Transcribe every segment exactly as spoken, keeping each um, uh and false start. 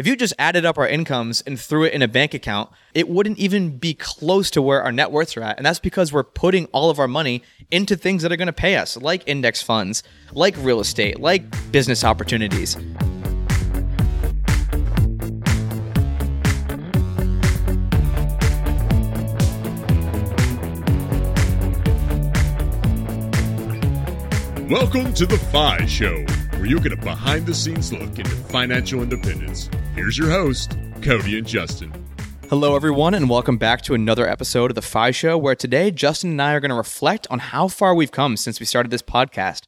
If you just added up our incomes and threw it in a bank account, it wouldn't even be close to where our net worths are at. And that's because we're putting all of our money into things that are going to pay us, like index funds, like real estate, like business opportunities. Welcome to The F I Show, where you get a behind-the-scenes look into financial independence. Here's your host, Cody and Justin. Hello, everyone, and welcome back to another episode of The F I Show, where today, Justin and I are going to reflect on how far we've come since we started this podcast.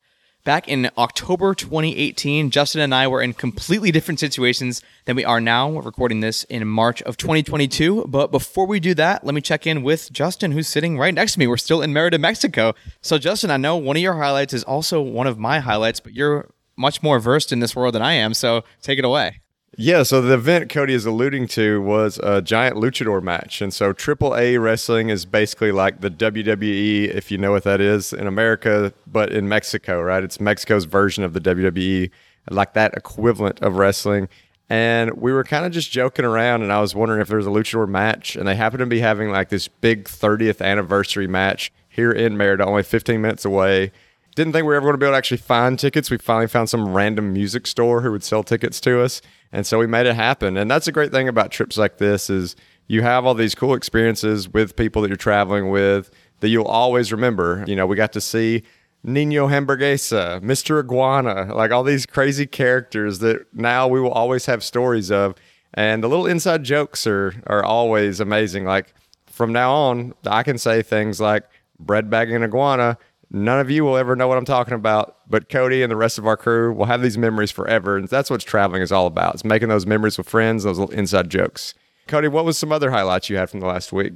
Back in October twenty eighteen, Justin and I were in completely different situations than we are now. We're recording this in March of twenty twenty-two, but before we do that, let me check in with Justin, who's sitting right next to me. We're still in Mérida, Mexico. So, Justin, I know one of your highlights is also one of my highlights, but you're much more versed in this world than I am, so take it away. Yeah, so the event Cody is alluding to was a giant luchador match. And so triple A wrestling is basically like the W W E, if you know what that is, in America, but in Mexico, right? It's Mexico's version of the W W E, like that equivalent of wrestling. And we were kind of just joking around, and I was wondering if there was a luchador match. And they happened to be having like this big thirtieth anniversary match here in Mérida, only fifteen minutes away. Didn't think we were ever going to be able to actually find tickets. We finally found some random music store who would sell tickets to us. And so we made it happen. And that's a great thing about trips like this is you have all these cool experiences with people that you're traveling with that you'll always remember. You know, we got to see Nino Hamburguesa, Mister Iguana, like all these crazy characters that now we will always have stories of. And the little inside jokes are, are always amazing. Like from now on, I can say things like bread bag and iguana. None of you will ever know what I'm talking about, but Cody and the rest of our crew will have these memories forever, and that's what traveling is all about. It's making those memories with friends, those little inside jokes. Cody, what was some other highlights you had from the last week?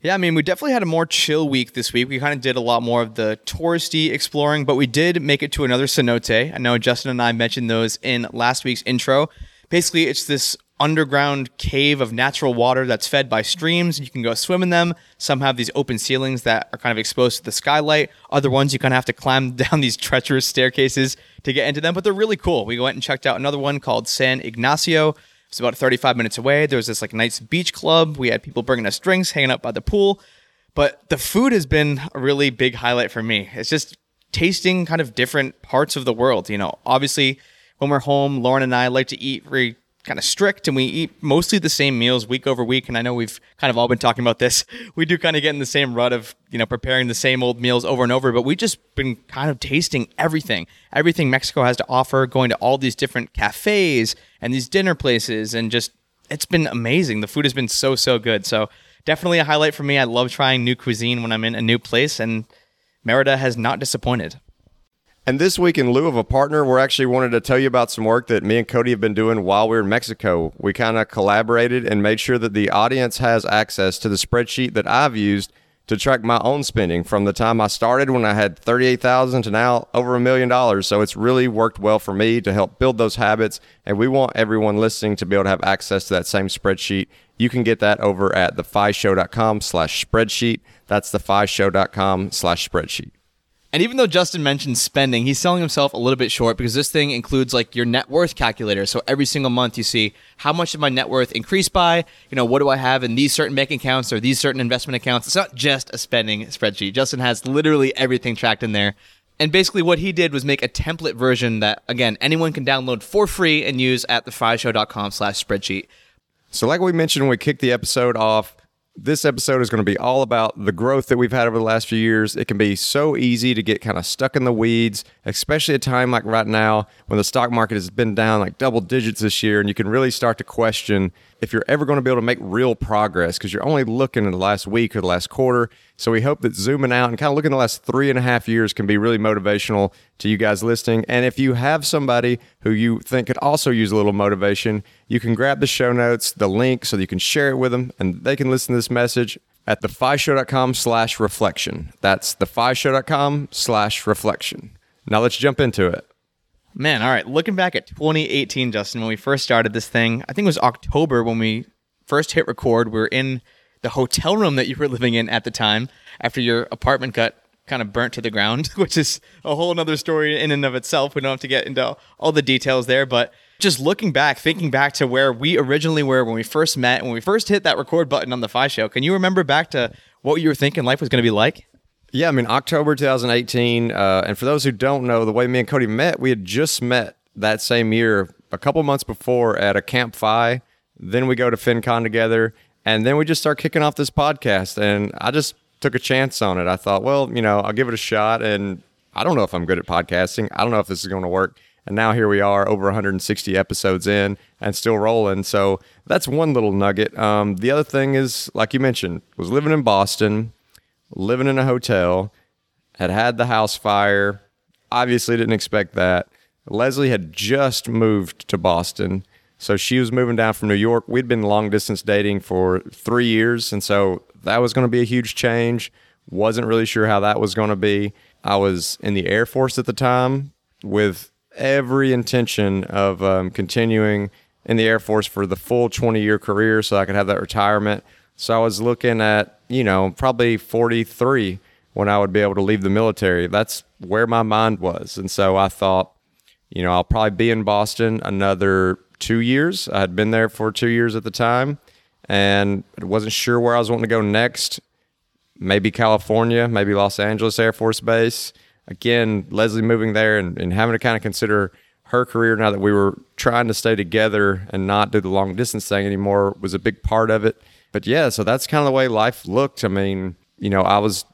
Yeah, I mean, we definitely had a more chill week this week. We kind of did a lot more of the touristy exploring, but we did make it to another cenote. I know Justin and I mentioned those in last week's intro. Basically, it's this underground cave of natural water that's fed by streams. You can go swim in them. Some have these open ceilings that are kind of exposed to the skylight. Other ones, you kind of have to climb down these treacherous staircases to get into them, but they're really cool. We went and checked out another one called San Ignacio. It's about thirty-five minutes away. There was this like nice beach club. We had people bringing us drinks, hanging out by the pool, but the food has been a really big highlight for me. It's just tasting kind of different parts of the world. You know, obviously when we're home, Lauren and I like to eat very kind of strict, and we eat mostly the same meals week over week. And I know we've kind of all been talking about this. We do kind of get in the same rut of, you know, preparing the same old meals over and over, but we've just been kind of tasting everything, everything Mexico has to offer, going to all these different cafes and these dinner places. And just, it's been amazing. The food has been so, so good. So definitely a highlight for me. I love trying new cuisine when I'm in a new place, and Mérida has not disappointed. And this week, in lieu of a partner, we're actually wanted to tell you about some work that me and Cody have been doing while we were in Mexico. We kind of collaborated and made sure that the audience has access to the spreadsheet that I've used to track my own spending from the time I started when I had thirty-eight thousand dollars to now over a million dollars. So it's really worked well for me to help build those habits. And we want everyone listening to be able to have access to that same spreadsheet. You can get that over at thefishow.com slash spreadsheet. That's thefishow.com slash spreadsheet. And even though Justin mentioned spending, he's selling himself a little bit short, because this thing includes like your net worth calculator. So every single month you see how much did my net worth increase by, you know, what do I have in these certain bank accounts or these certain investment accounts. It's not just a spending spreadsheet. Justin has literally everything tracked in there. And basically what he did was make a template version that, again, anyone can download for free and use at thefishow.com slash spreadsheet. So like we mentioned when we kicked the episode off, this episode is going to be all about the growth that we've had over the last few years. It can be so easy to get kind of stuck in the weeds, especially at a time like right now when the stock market has been down like double digits this year, and you can really start to question if you're ever going to be able to make real progress, because you're only looking at the last week or the last quarter. So we hope that zooming out and kind of looking at the last three and a half years can be really motivational to you guys listening. And if you have somebody who you think could also use a little motivation, you can grab the show notes, the link, so that you can share it with them and they can listen to this message at thefishow.com slash reflection. That's thefishow.com slash reflection. Now let's jump into it. Man, all right. Looking back at twenty eighteen, Justin, when we first started this thing, I think it was October when we first hit record. We were in the hotel room that you were living in at the time after your apartment got kind of burnt to the ground, which is a whole other story in and of itself. We don't have to get into all the details there, but just looking back, thinking back to where we originally were when we first met, when we first hit that record button on the F I Show, can you remember back to what you were thinking life was going to be like? Yeah, I mean, October twenty eighteen. Uh, and for those who don't know, the way me and Cody met, we had just met that same year, a couple months before at a Camp Fi. Then we go to FinCon together. And then we just start kicking off this podcast. And I just took a chance on it. I thought, well, you know, I'll give it a shot. And I don't know if I'm good at podcasting. I don't know if this is going to work. And now here we are, over one hundred sixty episodes in and still rolling. So that's one little nugget. Um, the other thing is, like you mentioned, was living in Boston, living in a hotel, had had the house fire. Obviously didn't expect that. Leslie had just moved to Boston. So she was moving down from New York. We'd been long distance dating for three years. And so that was going to be a huge change. Wasn't really sure how that was going to be. I was in the Air Force at the time with every intention of um, continuing in the Air Force for the full twenty-year career so I could have that retirement. So I was looking at, you know, probably forty-three when I would be able to leave the military. That's where my mind was. And so I thought, you know, I'll probably be in Boston another two years. I had been there for two years at the time and wasn't sure where I was wanting to go next. Maybe California, maybe Los Angeles Air Force Base. Again, Leslie moving there and, and having to kind of consider her career now that we were trying to stay together and not do the long distance thing anymore was a big part of it. But yeah, so that's kind of the way life looked. I mean, you know, I was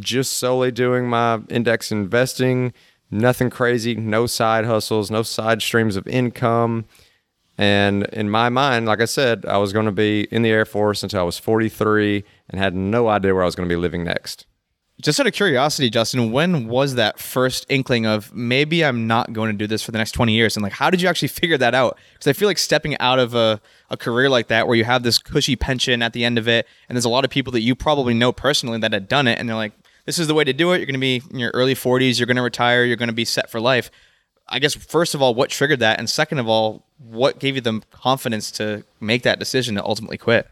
just solely doing my index investing, nothing crazy, no side hustles, no side streams of income. And in my mind, like I said, I was going to be in the Air Force until I was forty-three and had no idea where I was going to be living next. Just out of curiosity, Justin, when was that first inkling of maybe I'm not going to do this for the next twenty years? And like, how did you actually figure that out? Because I feel like stepping out of a, a career like that where you have this cushy pension at the end of it, and there's a lot of people that you probably know personally that had done it, and they're like, this is the way to do it. You're going to be in your early forties. You're going to retire. You're going to be set for life. I guess, first of all, what triggered that? And second of all, what gave you the confidence to make that decision to ultimately quit?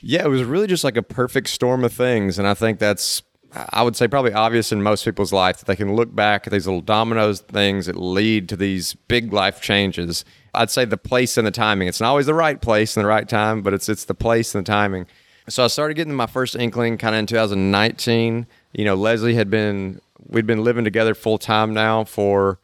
Yeah, it was really just like a perfect storm of things. And I think that's, I would say, probably obvious in most people's life that they can look back at these little dominoes things that lead to these big life changes. I'd say the place and the timing. It's not always the right place and the right time, but it's it's the place and the timing. So I started getting my first inkling kind of in two thousand nineteen. You know, Leslie had been, we'd been living together full time now for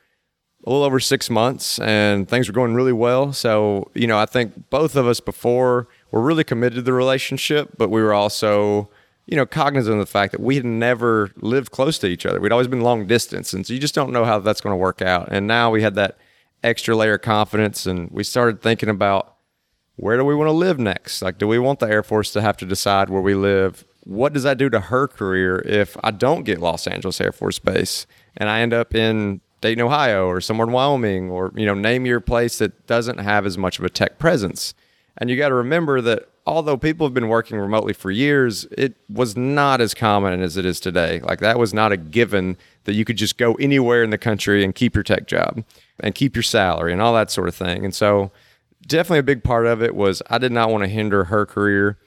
a little over six months and things were going really well. So, you know, I think both of us before were really committed to the relationship, but we were also, you know, cognizant of the fact that we had never lived close to each other. We'd always been long distance. And so you just don't know how that's going to work out. And now we had that extra layer of confidence and we started thinking about, where do we want to live next? Like, do we want the Air Force to have to decide where we live? What does that do to her career if I don't get Los Angeles Air Force Base and I end up in Dayton, Ohio or somewhere in Wyoming, or, you know, name your place that doesn't have as much of a tech presence? And you got to remember that although people have been working remotely for years, it was not as common as it is today. Like, that was not a given that you could just go anywhere in the country and keep your tech job and keep your salary and all that sort of thing. And so definitely a big part of it was I did not want to hinder her career.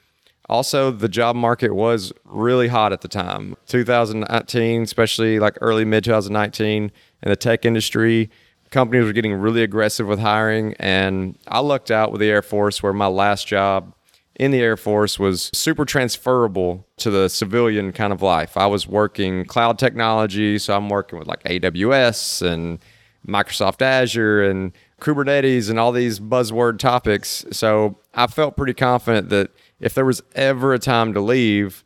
Also, the job market was really hot at the time. two thousand nineteen, especially like early, mid-twenty nineteen, in the tech industry, companies were getting really aggressive with hiring. And I lucked out with the Air Force where my last job in the Air Force was super transferable to the civilian kind of life. I was working cloud technology, so I'm working with like A W S and Microsoft Azure and Kubernetes and all these buzzword topics. So I felt pretty confident that if there was ever a time to leave,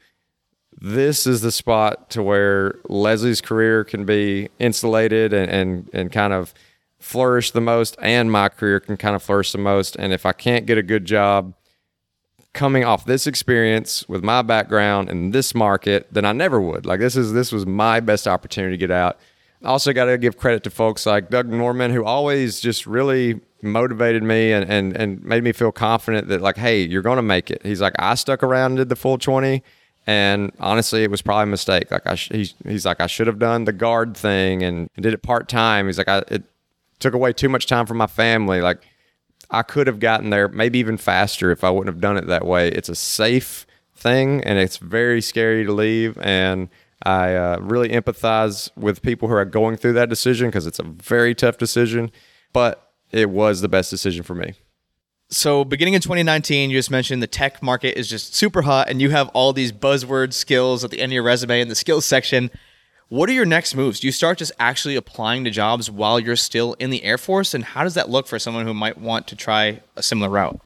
this is the spot to where Leslie's career can be insulated and, and, and kind of flourish the most, and my career can kind of flourish the most. And if I can't get a good job coming off this experience with my background in this market, then I never would. Like, this is this was my best opportunity to get out. I also got to give credit to folks like Doug Norman, who always just really motivated me and and and made me feel confident that, like, hey, you're going to make it. He's like, I stuck around and did the full twenty. And honestly, it was probably a mistake. Like, I sh- he's, he's like, I should have done the guard thing and did it part time. He's like, I, it took away too much time from my family. Like, I could have gotten there maybe even faster if I wouldn't have done it that way. It's a safe thing and it's very scary to leave. And I uh, really empathize with people who are going through that decision because it's a very tough decision. But it was the best decision for me. So beginning in twenty nineteen, you just mentioned the tech market is just super hot and you have all these buzzword skills at the end of your resume in the skills section. What are your next moves? Do you start just actually applying to jobs while you're still in the Air Force? And how does that look for someone who might want to try a similar route?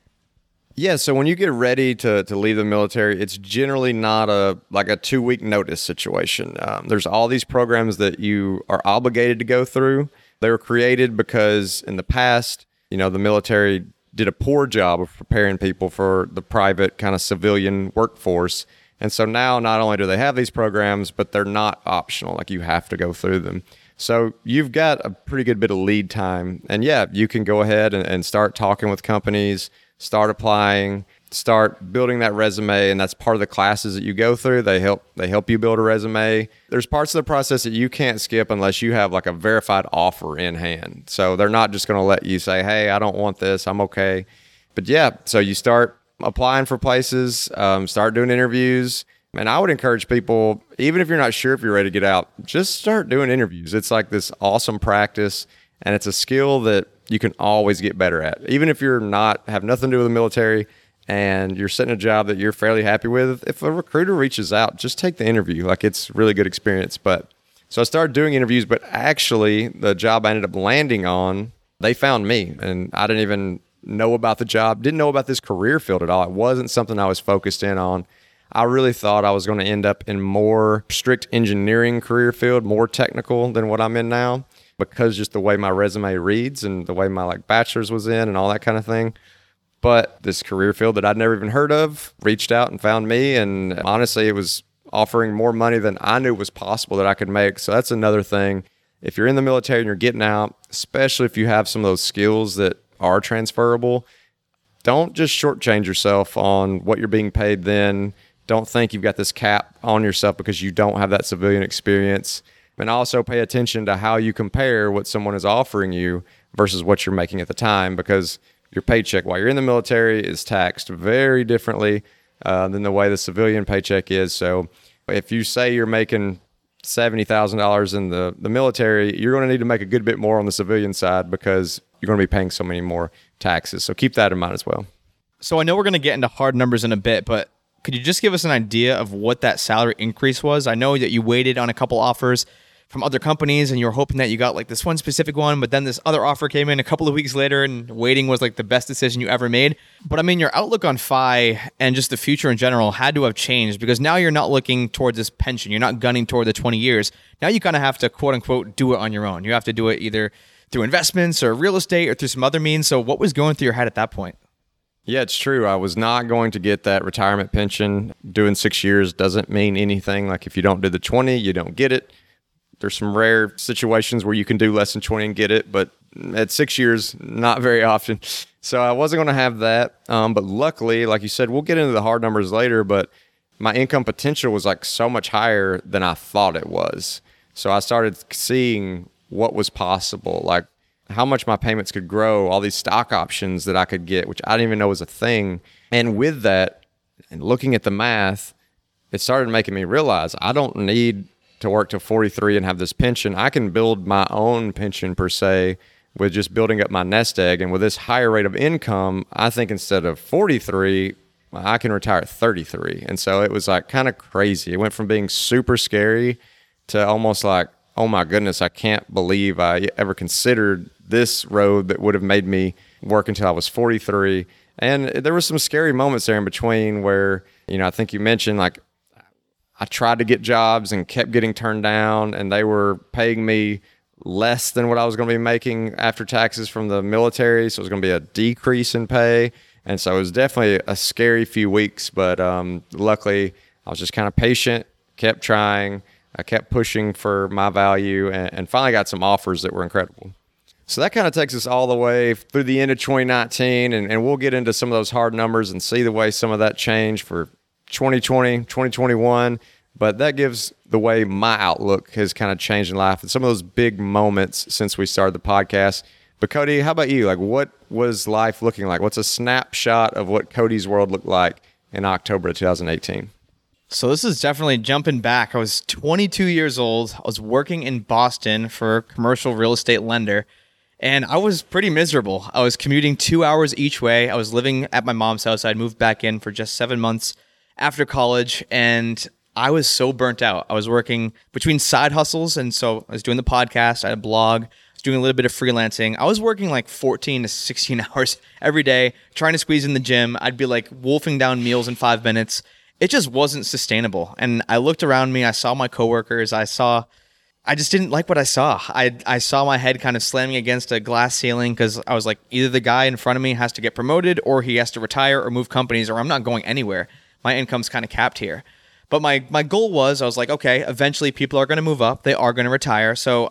Yeah, so when you get ready to to leave the military, it's generally not a like a two-week notice situation. Um, there's all these programs that you are obligated to go through. They were created because in the past, you know, the military did a poor job of preparing people for the private kind of civilian workforce. And so now not only do they have these programs, but they're not optional. Like you have to go through them. So you've got a pretty good bit of lead time. And yeah, you can go ahead and, and start talking with companies, start applying, start building that resume. And that's part of the classes that you go through. They help they help you build a resume. There's parts of the process that you can't skip unless you have like a verified offer in hand. So they're not just going to let you say, hey, I don't want this, I'm okay. But yeah, so you start applying for places, um, start doing interviews. And I would encourage people, even if you're not sure if you're ready to get out, just start doing interviews. It's like this awesome practice, and it's a skill that you can always get better at. Even if you're not, have nothing to do with the military and you're sitting in a job that you're fairly happy with, if a recruiter reaches out, just take the interview. Like it's really good experience. But so I started doing interviews, but actually the job I ended up landing on, they found me and I didn't even know about the job, didn't know about this career field at all. It wasn't something I was focused in on. I really thought I was going to end up in more strict engineering career field, more technical than what I'm in now, because just the way my resume reads and the way my like bachelor's was in and all that kind of thing. But this career field that I'd never even heard of reached out and found me. And honestly, it was offering more money than I knew was possible that I could make. So that's another thing. If you're in the military and you're getting out, especially if you have some of those skills that are transferable, don't just shortchange yourself on what you're being paid then. Don't think you've got this cap on yourself because you don't have that civilian experience. And also pay attention to how you compare what someone is offering you versus what you're making at the time, because your paycheck while you're in the military is taxed very differently uh, than the way the civilian paycheck is. So if you say you're making seventy thousand dollars in the, the military, you're going to need to make a good bit more on the civilian side because you're going to be paying so many more taxes. So keep that in mind as well. So I know we're going to get into hard numbers in a bit, but could you just give us an idea of what that salary increase was? I know that you waited on a couple offers from other companies and you were hoping that you got like this one specific one, but then this other offer came in a couple of weeks later and waiting was like the best decision you ever made. But I mean, your outlook on F I and just the future in general had to have changed because now you're not looking towards this pension. You're not gunning toward the twenty years. Now you kind of have to quote unquote do it on your own. You have to do it either through investments or real estate or through some other means. So what was going through your head at that point? Yeah, it's true. I was not going to get that retirement pension. Doing six years doesn't mean anything. Like if you don't do the twenty, you don't get it. There's some rare situations where you can do less than twenty and get it, but at six years, not very often. So I wasn't going to have that. Um, but luckily, like you said, we'll get into the hard numbers later, but my income potential was like so much higher than I thought it was. So I started seeing what was possible, like how much my payments could grow, all these stock options that I could get, which I didn't even know was a thing. And with that, and looking at the math, it started making me realize I don't need to work till forty-three and have this pension. I can build my own pension per se with just building up my nest egg. And with this higher rate of income, I think instead of forty-three, I can retire at thirty-three. And so it was like kind of crazy. It went from being super scary to almost like, oh my goodness, I can't believe I ever considered this road that would have made me work until I was forty-three. And there were some scary moments there in between where, you know, I think you mentioned like I tried to get jobs and kept getting turned down, and they were paying me less than what I was going to be making after taxes from the military. So it was going to be a decrease in pay. And so it was definitely a scary few weeks, but um, luckily I was just kind of patient, kept trying. I kept pushing for my value and, and finally got some offers that were incredible. So that kind of takes us all the way through the end of twenty nineteen, and, and we'll get into some of those hard numbers and see the way some of that changed for twenty twenty, twenty twenty-one, but that gives the way my outlook has kind of changed in life and some of those big moments since we started the podcast. But Cody, how about you? Like, what was life looking like? What's a snapshot of what Cody's world looked like in October of twenty eighteen? So this is definitely jumping back. I was twenty-two years old. I was working in Boston for a commercial real estate lender. And I was pretty miserable. I was commuting two hours each way. I was living at my mom's house. I'd moved back in for just seven months after college, and I was so burnt out. I was working between side hustles, and so I was doing the podcast, I had a blog, I was doing a little bit of freelancing. I was working like fourteen to sixteen hours every day, trying to squeeze in the gym. I'd be like wolfing down meals in five minutes. It just wasn't sustainable. And I looked around me, I saw my coworkers, I saw... I just didn't like what I saw. I I saw my head kind of slamming against a glass ceiling because I was like, either the guy in front of me has to get promoted or he has to retire or move companies or I'm not going anywhere. My income's kind of capped here. But my, my goal was, I was like, okay, eventually people are going to move up. They are going to retire. So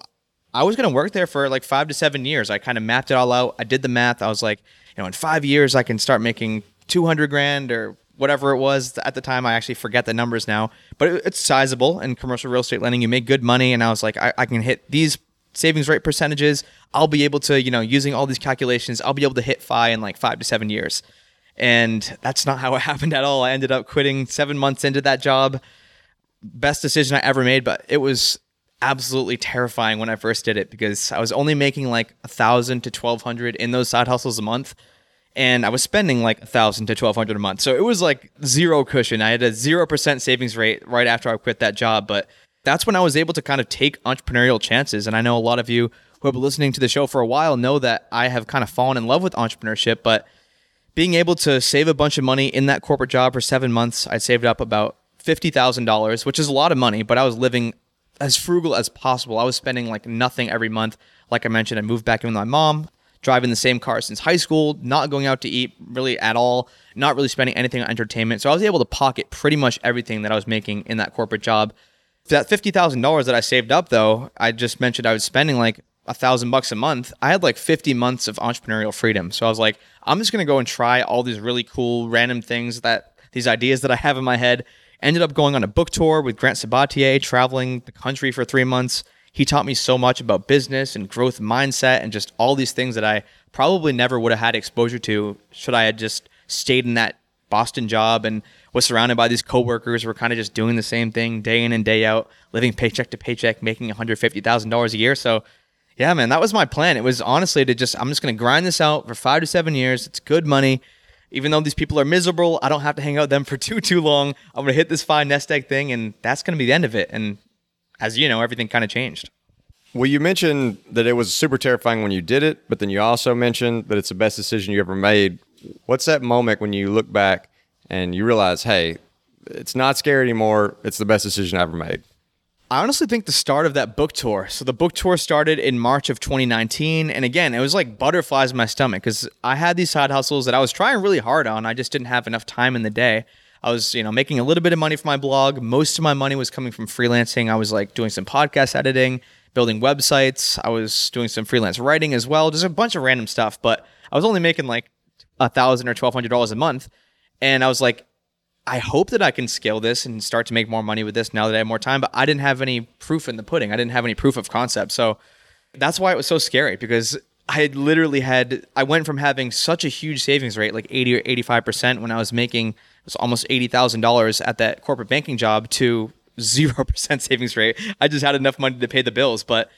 I was going to work there for like five to seven years. I kind of mapped it all out. I did the math. I was like, you know, in five years, I can start making two hundred grand or whatever it was at the time. I actually forget the numbers now, but it, it's sizable in commercial real estate lending. You make good money. And I was like, I, I can hit these savings rate percentages. I'll be able to, you know, using all these calculations, I'll be able to hit F I in like five to seven years. And that's not how it happened at all. I ended up quitting seven months into that job. Best decision I ever made, but it was absolutely terrifying when I first did it because I was only making like a thousand to twelve hundred in those side hustles a month. And I was spending like one thousand to twelve hundred dollars a month. So it was like zero cushion. I had a zero percent savings rate right after I quit that job. But that's when I was able to kind of take entrepreneurial chances. And I know a lot of you who have been listening to the show for a while know that I have kind of fallen in love with entrepreneurship. But being able to save a bunch of money in that corporate job for seven months, I saved up about fifty thousand dollars, which is a lot of money. But I was living as frugal as possible. I was spending like nothing every month. Like I mentioned, I moved back in with my mom. Driving the same car since high school, not going out to eat really at all, not really spending anything on entertainment. So I was able to pocket pretty much everything that I was making in that corporate job. That fifty thousand dollars that I saved up though, I just mentioned I was spending like a thousand bucks a month. I had like fifty months of entrepreneurial freedom. So I was like, I'm just going to go and try all these really cool random things that these ideas that I have in my head. Ended up going on a book tour with Grant Sabatier, traveling the country for three months. He taught me so much about business and growth mindset and just all these things that I probably never would have had exposure to should I had just stayed in that Boston job and was surrounded by these coworkers who were kind of just doing the same thing day in and day out, living paycheck to paycheck, making one hundred fifty thousand dollars a year. So yeah, man, that was my plan. It was honestly to just, I'm just going to grind this out for five to seven years. It's good money. Even though these people are miserable, I don't have to hang out with them for too, too long. I'm going to hit this fine nest egg thing and that's going to be the end of it. And as you know, everything kind of changed. Well, you mentioned that it was super terrifying when you did it, but then you also mentioned that it's the best decision you ever made. What's that moment when you look back and you realize, hey, it's not scary anymore. It's the best decision I ever made. I honestly think the start of that book tour. So the book tour started in March of twenty nineteen. And again, it was like butterflies in my stomach because I had these side hustles that I was trying really hard on. I just didn't have enough time in the day. I was, you know, making a little bit of money from my blog. Most of my money was coming from freelancing. I was like doing some podcast editing, building websites. I was doing some freelance writing as well. Just a bunch of random stuff. But I was only making like a thousand or twelve hundred dollars a month. And I was like, I hope that I can scale this and start to make more money with this now that I have more time. But I didn't have any proof in the pudding. I didn't have any proof of concept. So that's why it was so scary because I had literally had, I went from having such a huge savings rate, like eighty or eighty-five percent when I was making, it was almost eighty thousand dollars at that corporate banking job to zero percent savings rate. I just had enough money to pay the bills. But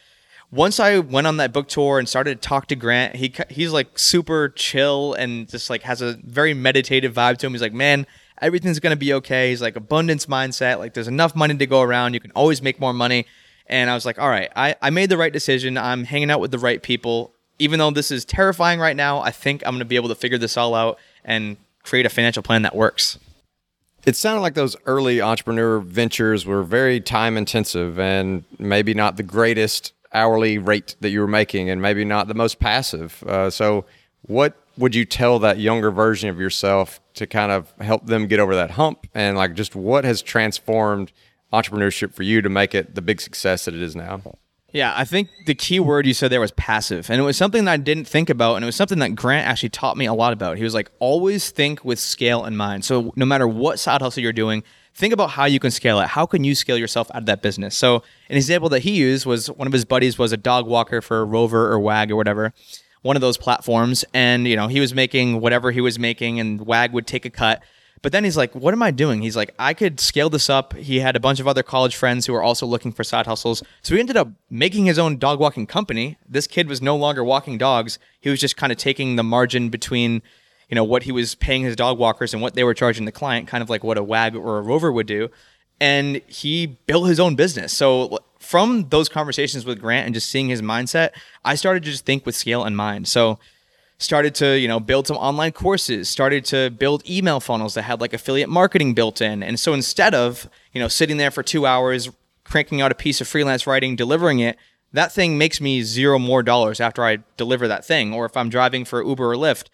once I went on that book tour and started to talk to Grant, he he's like super chill and just like has a very meditative vibe to him. He's like, man, everything's going to be okay. He's like abundance mindset. Like there's enough money to go around. You can always make more money. And I was like, all right, I, I made the right decision. I'm hanging out with the right people. Even though this is terrifying right now, I think I'm going to be able to figure this all out and create a financial plan that works. It sounded like those early entrepreneur ventures were very time intensive and maybe not the greatest hourly rate that you were making and maybe not the most passive. Uh, so what would you tell that younger version of yourself to kind of help them get over that hump? And like just what has transformed entrepreneurship for you to make it the big success that it is now? Yeah, I think the key word you said there was passive. And it was something that I didn't think about. And it was something that Grant actually taught me a lot about. He was like, always think with scale in mind. So no matter what side hustle you're doing, think about how you can scale it. How can you scale yourself out of that business? So an example that he used was one of his buddies was a dog walker for Rover or Wag or whatever, one of those platforms. And, you know, he was making whatever he was making and Wag would take a cut. But then he's like, what am I doing? He's like, I could scale this up. He had a bunch of other college friends who were also looking for side hustles. So he ended up making his own dog walking company. This kid was no longer walking dogs. He was just kind of taking the margin between, you know, what he was paying his dog walkers and what they were charging the client, kind of like what a Wag or a Rover would do. And he built his own business. So from those conversations with Grant and just seeing his mindset, I started to just think with scale in mind. So started to, you know, build some online courses, started to build email funnels that had like affiliate marketing built in. And so instead of, you know, sitting there for two hours, cranking out a piece of freelance writing, delivering it, that thing makes me zero more dollars after I deliver that thing. Or if I'm driving for Uber or Lyft,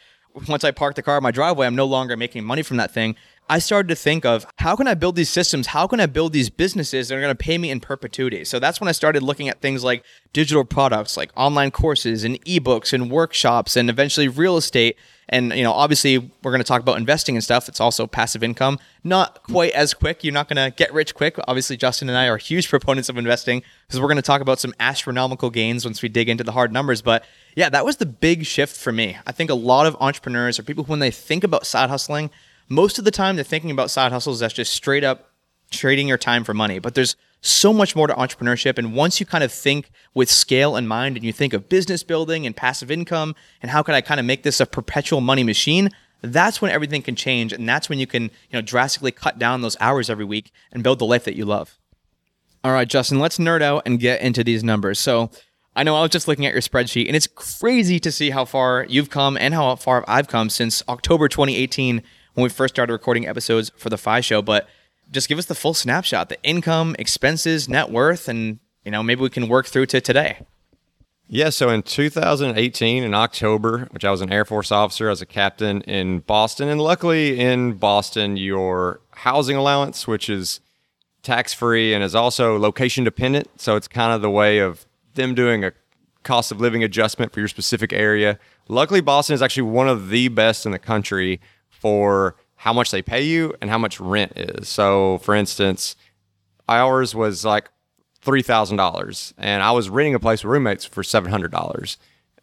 once I park the car in my driveway, I'm no longer making money from that thing. I started to think of, how can I build these systems? How can I build these businesses that are going to pay me in perpetuity? So that's when I started looking at things like digital products, like online courses and ebooks and workshops and eventually real estate. And, you know, obviously we're going to talk about investing and stuff. It's also passive income, not quite as quick. You're not going to get rich quick. Obviously, Justin and I are huge proponents of investing because we're going to talk about some astronomical gains once we dig into the hard numbers. But yeah, that was the big shift for me. I think a lot of entrepreneurs or people, when they think about side hustling, most of the time, they're thinking about side hustles that's just straight up trading your time for money. But there's so much more to entrepreneurship. And once you kind of think with scale in mind and you think of business building and passive income and how can I kind of make this a perpetual money machine, that's when everything can change. And that's when you can, you know, drastically cut down those hours every week and build the life that you love. All right, Justin, let's nerd out and get into these numbers. So I know I was just looking at your spreadsheet, and it's crazy to see how far you've come and how far I've come since October twenty eighteen, when we first started recording episodes for the F I Show. But just give us the full snapshot, the income, expenses, net worth, and, you know, maybe we can work through to today. Yeah, so in two thousand eighteen, in October, which I was an Air Force officer, I was a captain in Boston. And luckily in Boston, your housing allowance, which is tax-free and is also location-dependent, so it's kind of the way of them doing a cost of living adjustment for your specific area. Luckily, Boston is actually one of the best in the country for how much they pay you and how much rent is. So for instance, ours was like three thousand dollars and I was renting a place with roommates for seven hundred dollars.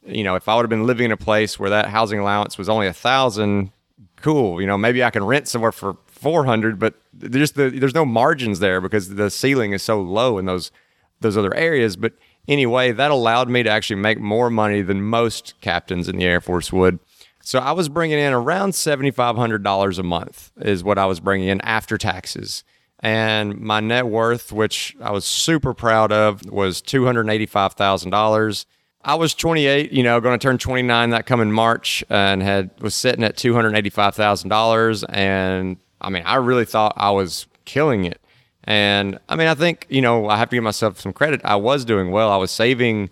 You know, if I would have been living in a place where that housing allowance was only a thousand, cool. You know, maybe I can rent somewhere for four hundred, but there's the, there's no margins there because the ceiling is so low in those, those other areas. But anyway, that allowed me to actually make more money than most captains in the Air Force would. So I was bringing in around seven thousand five hundred dollars a month is what I was bringing in after taxes. And my net worth, which I was super proud of, was two hundred eighty-five thousand dollars. I was twenty-eight, you know, going to turn twenty-nine that coming March, and had was sitting at two hundred eighty-five thousand dollars. And I mean, I really thought I was killing it. And I mean, I think, you know, I have to give myself some credit. I was doing well. I was saving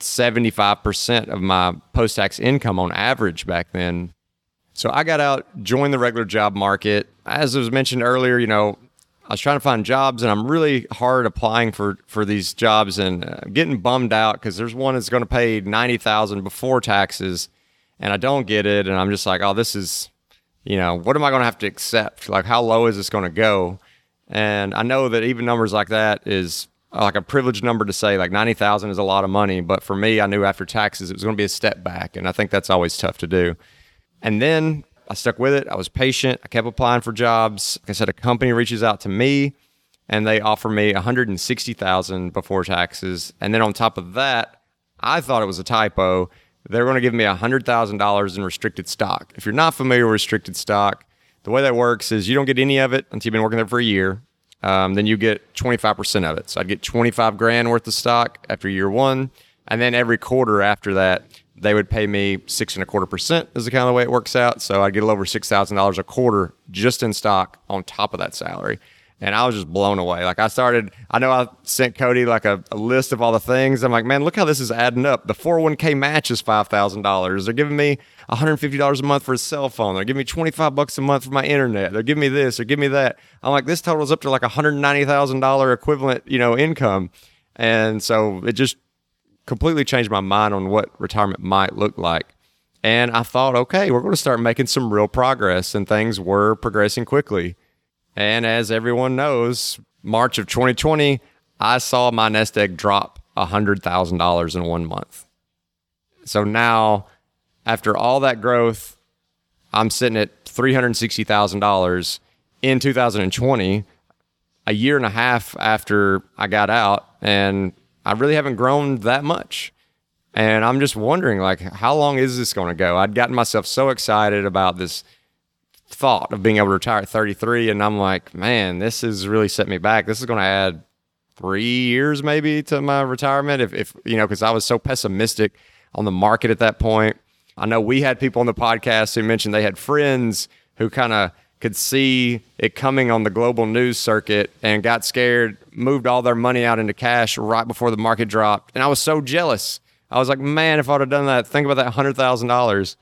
seventy-five percent of my post-tax income on average back then. So I got out, joined the regular job market. As was mentioned earlier, you know, I was trying to find jobs, and I'm really hard applying for, for these jobs and uh, getting bummed out because there's one that's going to pay ninety thousand dollars before taxes, and I don't get it. And I'm just like, oh, this is, you know, what am I going to have to accept? Like, how low is this going to go? And I know that even numbers like that is like a privileged number to say, like ninety thousand is a lot of money. But for me, I knew after taxes, it was going to be a step back. And I think that's always tough to do. And then I stuck with it. I was patient. I kept applying for jobs. Like I said, a company reaches out to me and they offer me one hundred sixty thousand before taxes. And then on top of that, I thought it was a typo. They're going to give me one hundred thousand dollars in restricted stock. If you're not familiar with restricted stock, the way that works is you don't get any of it until you've been working there for a year. Um, then you get twenty-five percent of it. So I'd get twenty-five grand worth of stock after year one. And then every quarter after that, they would pay me six and a quarter percent is the kind of way it works out. So I'd get a little over six thousand dollars a quarter just in stock on top of that salary. And I was just blown away. Like I started, I know I sent Cody like a, a list of all the things. I'm like, man, look how this is adding up. The four oh one k match is five thousand dollars. They're giving me one hundred fifty dollars a month for a cell phone. They're giving me twenty-five bucks a month for my internet. They're giving me this or give me that. I'm like, this totals up to like one hundred ninety thousand dollars equivalent, you know, income. And so it just completely changed my mind on what retirement might look like. And I thought, okay, we're going to start making some real progress, and things were progressing quickly. And as everyone knows, March of twenty twenty, I saw my nest egg drop one hundred thousand dollars in one month. So now, after all that growth, I'm sitting at three hundred sixty thousand dollars in two thousand twenty, a year and a half after I got out, and I really haven't grown that much. And I'm just wondering, like, how long is this going to go? I'd gotten myself so excited about this thought of being able to retire at thirty-three, and I'm like, man, this has really set me back. This is going to add three years maybe to my retirement, if, if you know, because I was so pessimistic on the market at that point. I know we had people on the podcast who mentioned they had friends who kind of could see it coming on the global news circuit and got scared, moved all their money out into cash right before the market dropped. And I was so jealous. I was like, man, if I would have done that, think about that one hundred thousand dollars.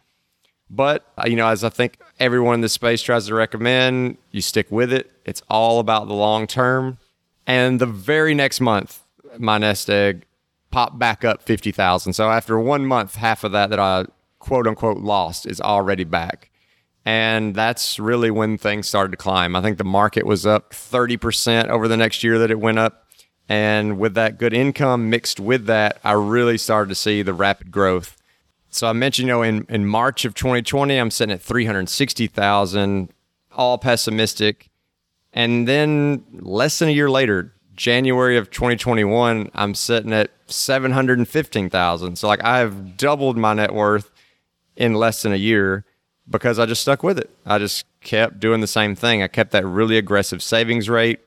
But, you know, as I think everyone in this space tries to recommend, you stick with it. It's all about the long term. And the very next month, my nest egg popped back up fifty thousand dollars. So after one month, half of that that I quote unquote lost is already back. And that's really when things started to climb. I think the market was up thirty percent over the next year that it went up. And with that good income mixed with that, I really started to see the rapid growth. So I mentioned, you know, in, in March of twenty twenty, I'm sitting at three hundred sixty thousand dollars, all pessimistic. And then less than a year later, January of twenty twenty-one, I'm sitting at seven hundred fifteen thousand dollars. So like I've doubled my net worth in less than a year because I just stuck with it. I just kept doing the same thing. I kept that really aggressive savings rate.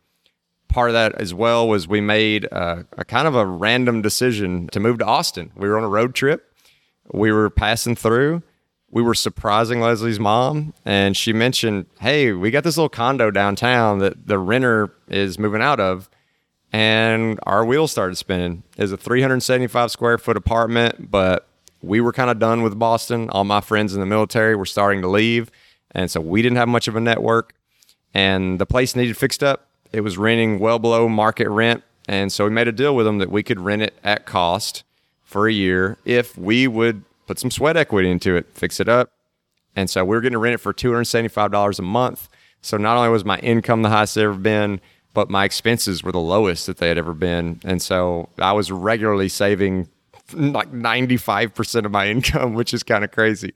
Part of that as well was we made a, a kind of a random decision to move to Austin. We were on a road trip. We were passing through. We were surprising Leslie's mom, and she mentioned, hey, we got this little condo downtown that the renter is moving out of, and our wheels started spinning. It was a three hundred seventy-five square foot apartment, but we were kind of done with Boston. All my friends in the military were starting to leave, and so we didn't have much of a network, and the place needed fixed up. It was renting well below market rent, and so we made a deal with them that we could rent it at cost for a year if we would put some sweat equity into it, fix it up. And so we were going to rent it for two hundred seventy-five dollars a month. So not only was my income the highest it had ever been, but my expenses were the lowest that they had ever been. And so I was regularly saving like ninety-five percent of my income, which is kind of crazy.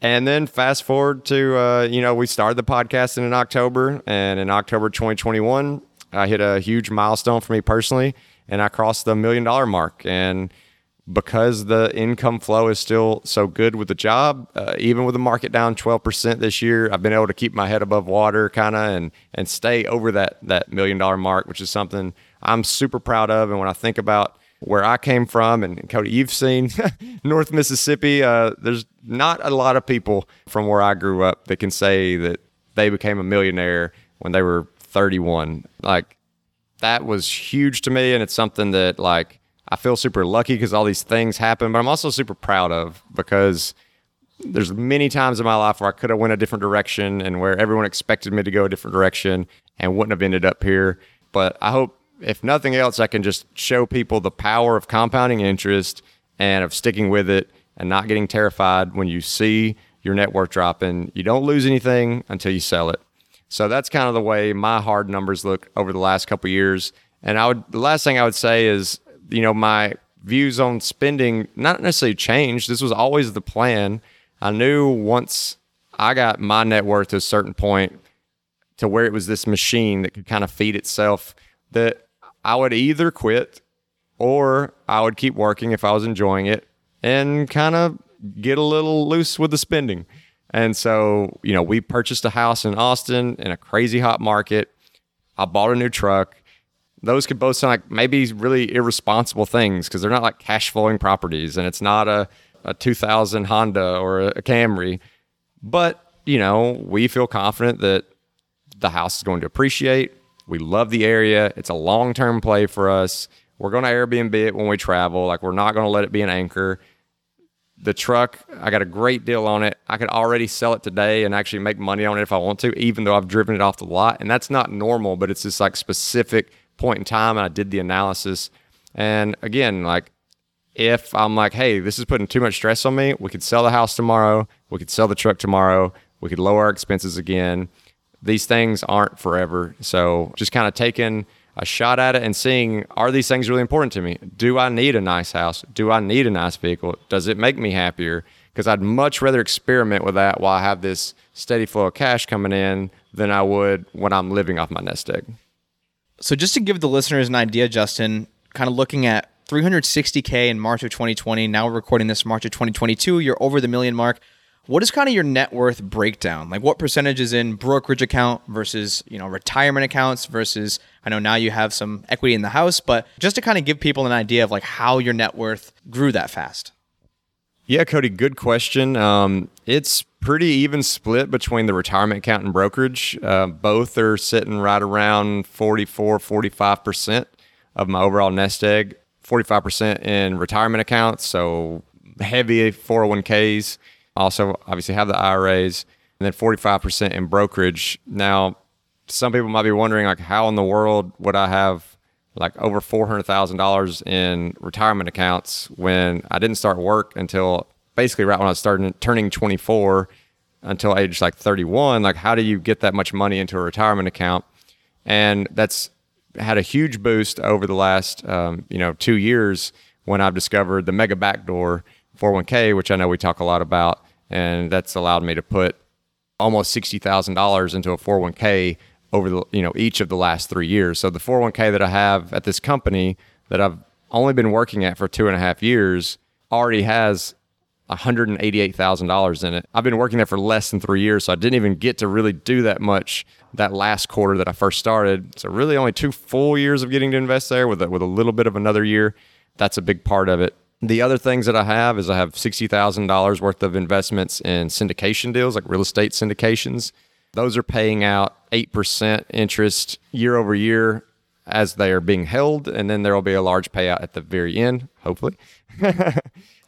And then fast forward to, uh, you know, we started the podcast in October, and in October twenty twenty-one, I hit a huge milestone for me personally, and I crossed the million dollar mark. And because the income flow is still so good with the job, uh, even with the market down twelve percent this year, I've been able to keep my head above water kind of and and stay over that that million dollar mark, which is something I'm super proud of. And when I think about where I came from, and Cody, you've seen North Mississippi, uh, there's not a lot of people from where I grew up that can say that they became a millionaire when they were thirty-one. Like, that was huge to me, and it's something that, like, I feel super lucky because all these things happen, but I'm also super proud of, because there's many times in my life where I could have went a different direction and where everyone expected me to go a different direction and wouldn't have ended up here. But I hope, if nothing else, I can just show people the power of compounding interest and of sticking with it and not getting terrified when you see your net worth dropping. You don't lose anything until you sell it. So that's kind of the way my hard numbers look over the last couple of years. And I would, the last thing I would say is, you know, my views on spending not necessarily changed. This was always the plan. I knew once I got my net worth to a certain point to where it was this machine that could kind of feed itself, that I would either quit or I would keep working if I was enjoying it and kind of get a little loose with the spending. And so, you know, we purchased a house in Austin in a crazy hot market. I bought a new truck. Those could both sound like maybe really irresponsible things because they're not like cash flowing properties, and it's not a, a two thousand Honda or a, a Camry. But, you know, we feel confident that the house is going to appreciate. We love the area. It's a long-term play for us. We're going to Airbnb it when we travel. Like, we're not going to let it be an anchor. The truck, I got a great deal on it. I could already sell it today and actually make money on it if I want to, even though I've driven it off the lot. And that's not normal, but it's just like specific point in time, and I did the analysis. And again, like, if I'm like, hey, this is putting too much stress on me, we could sell the house tomorrow, we could sell the truck tomorrow, we could lower our expenses again. These things aren't forever. So just kind of taking a shot at it and seeing, are these things really important to me? Do I need a nice house? Do I need a nice vehicle? Does it make me happier? because I'd much rather experiment with that while I have this steady flow of cash coming in than I would when I'm living off my nest egg. So just to give the listeners an idea, Justin, kind of looking at three hundred sixty K in March of twenty twenty. Now we're recording this March of twenty twenty-two. You're over the million mark. What is kind of your net worth breakdown? Like what percentage is in brokerage account versus, you know, retirement accounts versus, I know now you have some equity in the house, but just to kind of give people an idea of like how your net worth grew that fast. Yeah, Cody, good question. Um, it's pretty even split between the retirement account and brokerage. Uh, both are sitting right around forty-four, forty-five percent of my overall nest egg, forty-five percent in retirement accounts. So heavy four oh one Ks. Also, obviously, have the I R As, and then forty-five percent in brokerage. Now, some people might be wondering, like, how in the world would I have like over four hundred thousand dollars in retirement accounts when I didn't start work until basically right when I was starting turning twenty-four until age like thirty-one? Like, how do you get that much money into a retirement account? And that's had a huge boost over the last, um, you know, two years when I've discovered the Mega Backdoor four oh one K, which I know we talk a lot about, and that's allowed me to put almost sixty thousand dollars into a four oh one K over the, you know, each of the last three years. So the four oh one K that I have at this company that I've only been working at for two and a half years already has one hundred eighty-eight thousand dollars in it. I've been working there for less than three years, so I didn't even get to really do that much that last quarter that I first started. So really only two full years of getting to invest there with a, with a little bit of another year. That's a big part of it. The other things that I have is I have sixty thousand dollars worth of investments in syndication deals, like real estate syndications. Those are paying out eight percent interest year over year as they are being held. And then there will be a large payout at the very end, hopefully.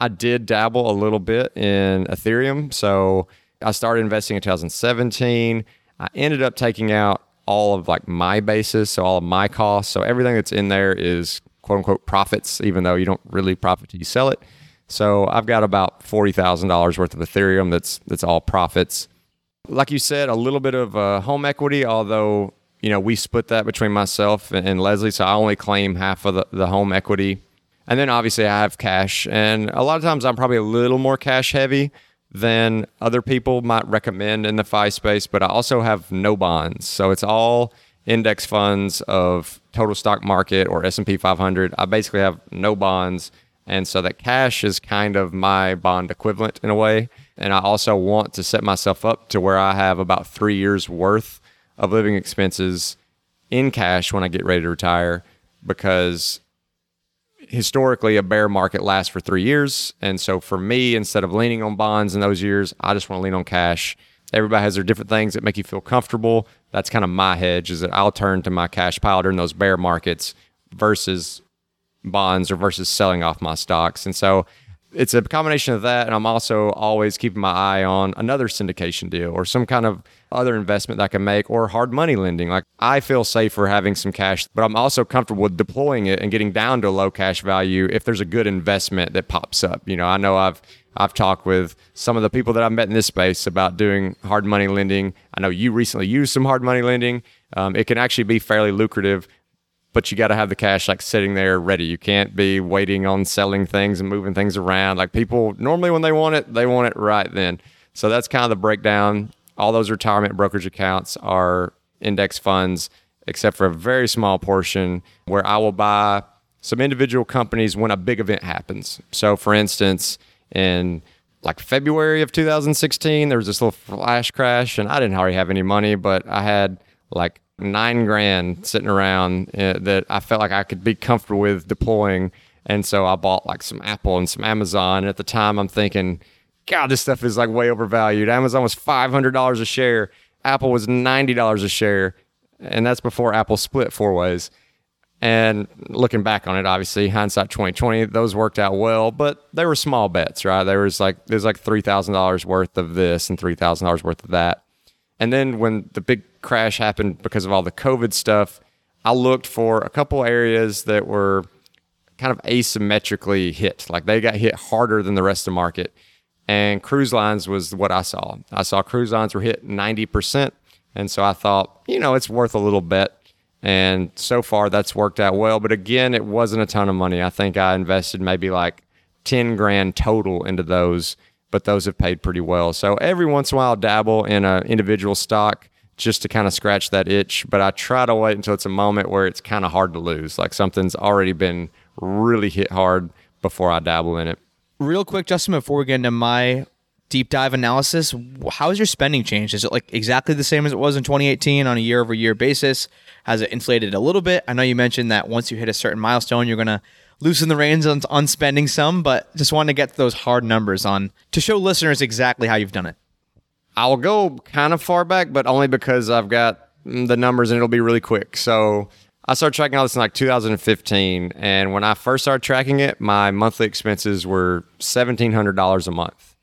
I did dabble a little bit in Ethereum. So I started investing in two thousand seventeen. I ended up taking out all of like my basis, so all of my costs. So everything that's in there is quote unquote profits, even though you don't really profit till you sell it. So I've got about forty thousand dollars worth of Ethereum that's that's all profits. Like you said, a little bit of uh, home equity, although, you know, we split that between myself and, and Leslie, so I only claim half of the, the home equity. And then obviously I have cash, and a lot of times I'm probably a little more cash heavy than other people might recommend in the F I space, but I also have no bonds. So it's all index funds of total stock market or S and P five hundred. I basically have no bonds. And so that cash is kind of my bond equivalent in a way. And I also want to set myself up to where I have about three years worth of living expenses in cash when I get ready to retire, because historically a bear market lasts for three years. And so for me, instead of leaning on bonds in those years, I just want to lean on cash. Everybody has their different things that make you feel comfortable. That's kind of my hedge, is that I'll turn to my cash pile during those bear markets versus bonds or versus selling off my stocks. And so it's a combination of that. And I'm also always keeping my eye on another syndication deal or some kind of other investment that I can make, or hard money lending. Like, I feel safer having some cash, but I'm also comfortable with deploying it and getting down to a low cash value if there's a good investment that pops up. You know, I know I've I've talked with some of the people that I've met in this space about doing hard money lending. I know you recently used some hard money lending. Um, it can actually be fairly lucrative, but you got to have the cash like sitting there ready. You can't be waiting on selling things and moving things around. Like, people normally, when they want it, they want it right then. So that's kind of the breakdown. All those retirement brokerage accounts are index funds, except for a very small portion where I will buy some individual companies when a big event happens. So for instance, in like February of two thousand sixteen, there was this little flash crash, and I didn't already have any money, but I had like nine grand sitting around that I felt like I could be comfortable with deploying. And so I bought like some Apple and some Amazon. And at the time I'm thinking, God, this stuff is like way overvalued. Amazon was five hundred dollars a share. Apple was ninety dollars a share. And that's before Apple split four ways. And looking back on it, obviously, hindsight twenty twenty, those worked out well, but they were small bets, right? There was like, there's like three thousand dollars worth of this and three thousand dollars worth of that. And then when the big crash happened because of all the COVID stuff, I looked for a couple areas that were kind of asymmetrically hit. Like, they got hit harder than the rest of the market. And cruise lines was what I saw. I saw cruise lines were hit ninety percent. And so I thought, you know, it's worth a little bet. And so far that's worked out well. But again, it wasn't a ton of money. I think I invested maybe like ten grand total into those but those have paid pretty well. So every once in a while, I'll dabble in an individual stock just to kind of scratch that itch. But I try to wait until it's a moment where it's kind of hard to lose, like something's already been really hit hard before I dabble in it. Real quick, Justin, before we get into my deep dive analysis, how has your spending changed? Is it like exactly the same as it was in twenty eighteen on a year over year basis? Has it inflated a little bit? I know you mentioned that once you hit a certain milestone, you're going to loosen the reins on, on spending some, but just wanted to get to those hard numbers on to show listeners exactly how you've done it. I'll go kind of far back, but only because I've got the numbers and it'll be really quick. So I started tracking all this in like two thousand fifteen. And when I first started tracking it, my monthly expenses were one thousand seven hundred dollars a month.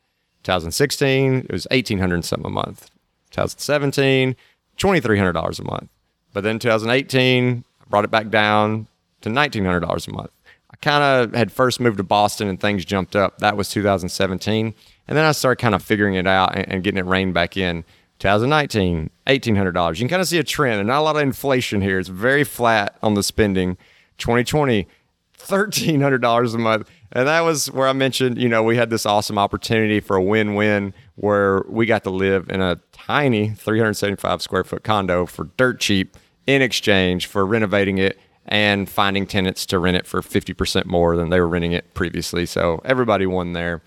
two thousand sixteen, it was eighteen hundred dollars and something a month. twenty seventeen, twenty-three hundred dollars a month. But then two thousand eighteen, I brought it back down to nineteen hundred dollars a month. I kind of had first moved to Boston and things jumped up. That was two thousand seventeen. And then I started kind of figuring it out and, and getting it reined back in. twenty nineteen, eighteen hundred dollars. You can kind of see a trend. There's not a lot of inflation here. It's very flat on the spending. twenty twenty, one thousand three hundred dollars a month. And that was where I mentioned, you know, we had this awesome opportunity for a win-win where we got to live in a tiny three hundred seventy-five square foot condo for dirt cheap in exchange for renovating it and finding tenants to rent it for fifty percent more than they were renting it previously. So everybody won there.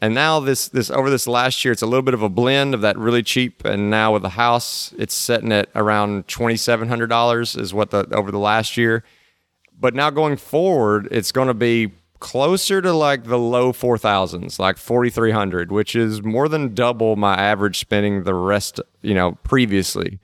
And now this this over this last year, it's a little bit of a blend of that really cheap. And now with the house, it's sitting at around twenty-seven hundred dollars is what the over the last year. But now going forward, it's going to be closer to like the low four thousands, like forty-three hundred, which is more than double my average spending the rest, you know, previously.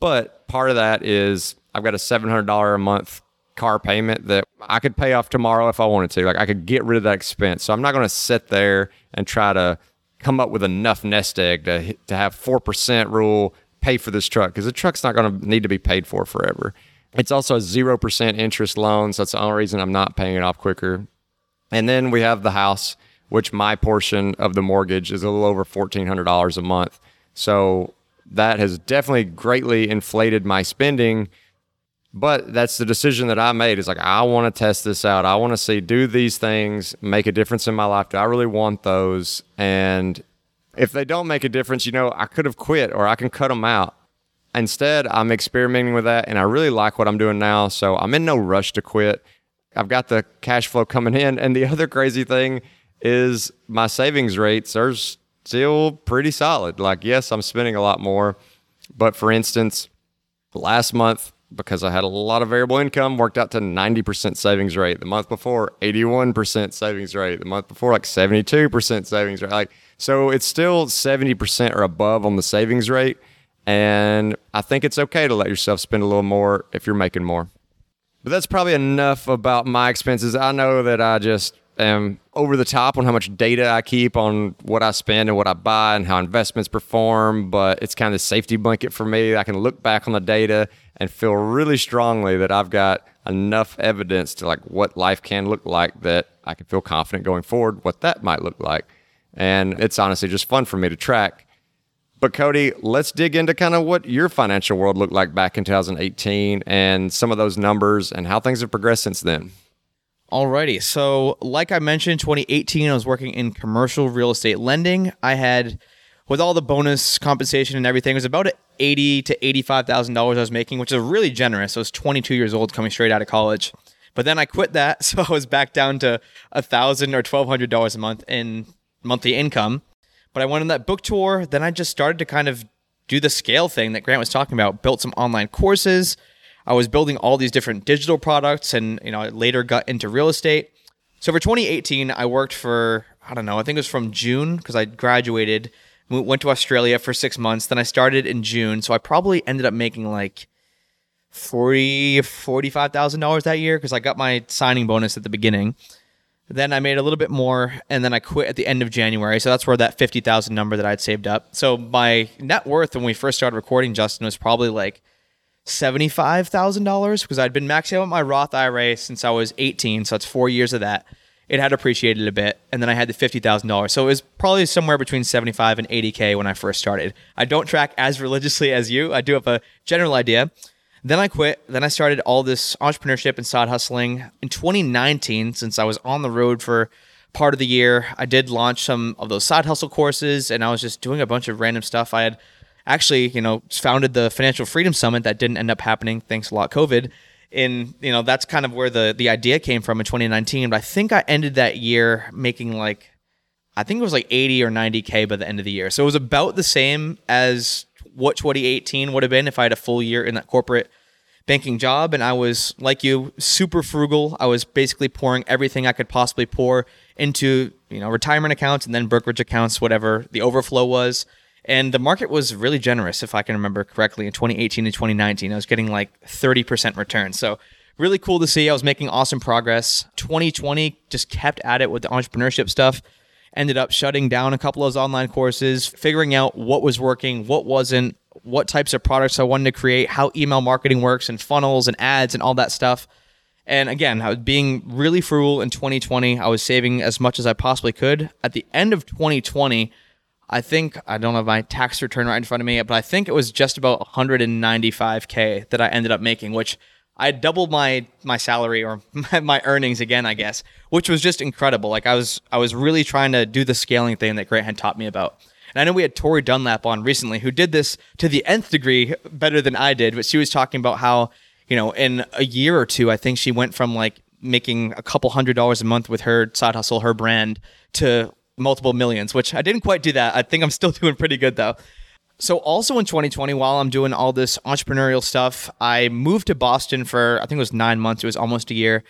But part of that is I've got a seven hundred dollars a month car payment that I could pay off tomorrow if I wanted to. Like I could get rid of that expense. So I'm not going to sit there and try to come up with enough nest egg to to have four percent rule, pay for this truck, because the truck's not going to need to be paid for forever. It's also a zero percent interest loan. So that's the only reason I'm not paying it off quicker. And then we have the house, which my portion of the mortgage is a little over fourteen hundred dollars a month. So that has definitely greatly inflated my spending. But that's the decision that I made. Is like, I want to test this out. I want to see, do these things make a difference in my life? Do I really want those? And if they don't make a difference, you know, I could have quit or I can cut them out. Instead, I'm experimenting with that and I really like what I'm doing now. So I'm in no rush to quit. I've got the cash flow coming in. And the other crazy thing is my savings rates are still pretty solid. Like, yes, I'm spending a lot more. But for instance, last month, because I had a lot of variable income, worked out to ninety percent savings rate. The month before, eighty-one percent savings rate. The month before, like seventy-two percent savings rate. Like, so it's still seventy percent or above on the savings rate. And I think it's okay to let yourself spend a little more if you're making more. But that's probably enough about my expenses. I know that I just am over the top on how much data I keep on what I spend and what I buy and how investments perform, but it's kind of a safety blanket for me. I can look back on the data and feel really strongly that I've got enough evidence to like what life can look like that I can feel confident going forward, what that might look like. And it's honestly just fun for me to track. But Cody, let's dig into kind of what your financial world looked like back in two thousand eighteen and some of those numbers and how things have progressed since then. Alrighty. So like I mentioned, twenty eighteen, I was working in commercial real estate lending. I had, with all the bonus compensation and everything, it was about eighty thousand to eighty-five thousand dollars I was making, which is really generous. I was twenty-two years old coming straight out of college. But then I quit that. So I was back down to one thousand dollars or twelve hundred dollars a month in monthly income. But I went on that book tour. Then I just started to kind of do the scale thing that Grant was talking about, built some online courses. I was building all these different digital products and, you know, I later got into real estate. So for twenty eighteen, I worked for, I don't know, I think it was from June because I graduated, went to Australia for six months. Then I started in June. So I probably ended up making like forty thousand dollars, forty-five thousand dollars that year because I got my signing bonus at the beginning. Then I made a little bit more, and then I quit at the end of January. So that's where that fifty thousand dollars number that I'd saved up. So my net worth when we first started recording, Justin, was probably like seventy-five thousand dollars because I'd been maxing out my Roth I R A since I was eighteen. So that's four years of that. It had appreciated a bit. And then I had the fifty thousand dollars. So it was probably somewhere between seventy-five and eighty K when I first started. I don't track as religiously as you. I do have a general idea. Then I quit. Then I started all this entrepreneurship and side hustling in twenty nineteen, since I was on the road for part of the year, I did launch some of those side hustle courses, and I was just doing a bunch of random stuff. I had actually, you know, founded the Financial Freedom Summit that didn't end up happening. Thanks a lot, COVID. And, you know, that's kind of where the, the idea came from in twenty nineteen. But I think I ended that year making like, I think it was like eighty or ninety K by the end of the year. So it was about the same as what twenty eighteen would have been if I had a full year in that corporate banking job. And I was, like you, super frugal. I was basically pouring everything I could possibly pour into, you know, retirement accounts and then brokerage accounts, whatever the overflow was. And the market was really generous, if I can remember correctly, in twenty eighteen and twenty nineteen. I was getting like thirty percent return. So really cool to see. I was making awesome progress. twenty twenty, just kept at it with the entrepreneurship stuff. Ended up shutting down a couple of those online courses, figuring out what was working, what wasn't, what types of products I wanted to create, how email marketing works and funnels and ads and all that stuff. And again, I was being really frugal in twenty twenty. I was saving as much as I possibly could. At the end of twenty twenty, I think, I don't have my tax return right in front of me, but I think it was just about one hundred ninety-five K that I ended up making, which I doubled my my salary or my, my earnings again, I guess, which was just incredible. Like I was I was really trying to do the scaling thing that Grant had taught me about. And I know we had Tori Dunlap on recently who did this to the nth degree better than I did, but she was talking about how, you know, in a year or two, I think she went from like making a couple hundred dollars a month with her side hustle, her brand, to multiple millions, which I didn't quite do that. I think I'm still doing pretty good though. So also in twenty twenty, while I'm doing all this entrepreneurial stuff, I moved to Boston for, I think it was nine months. It was almost a year.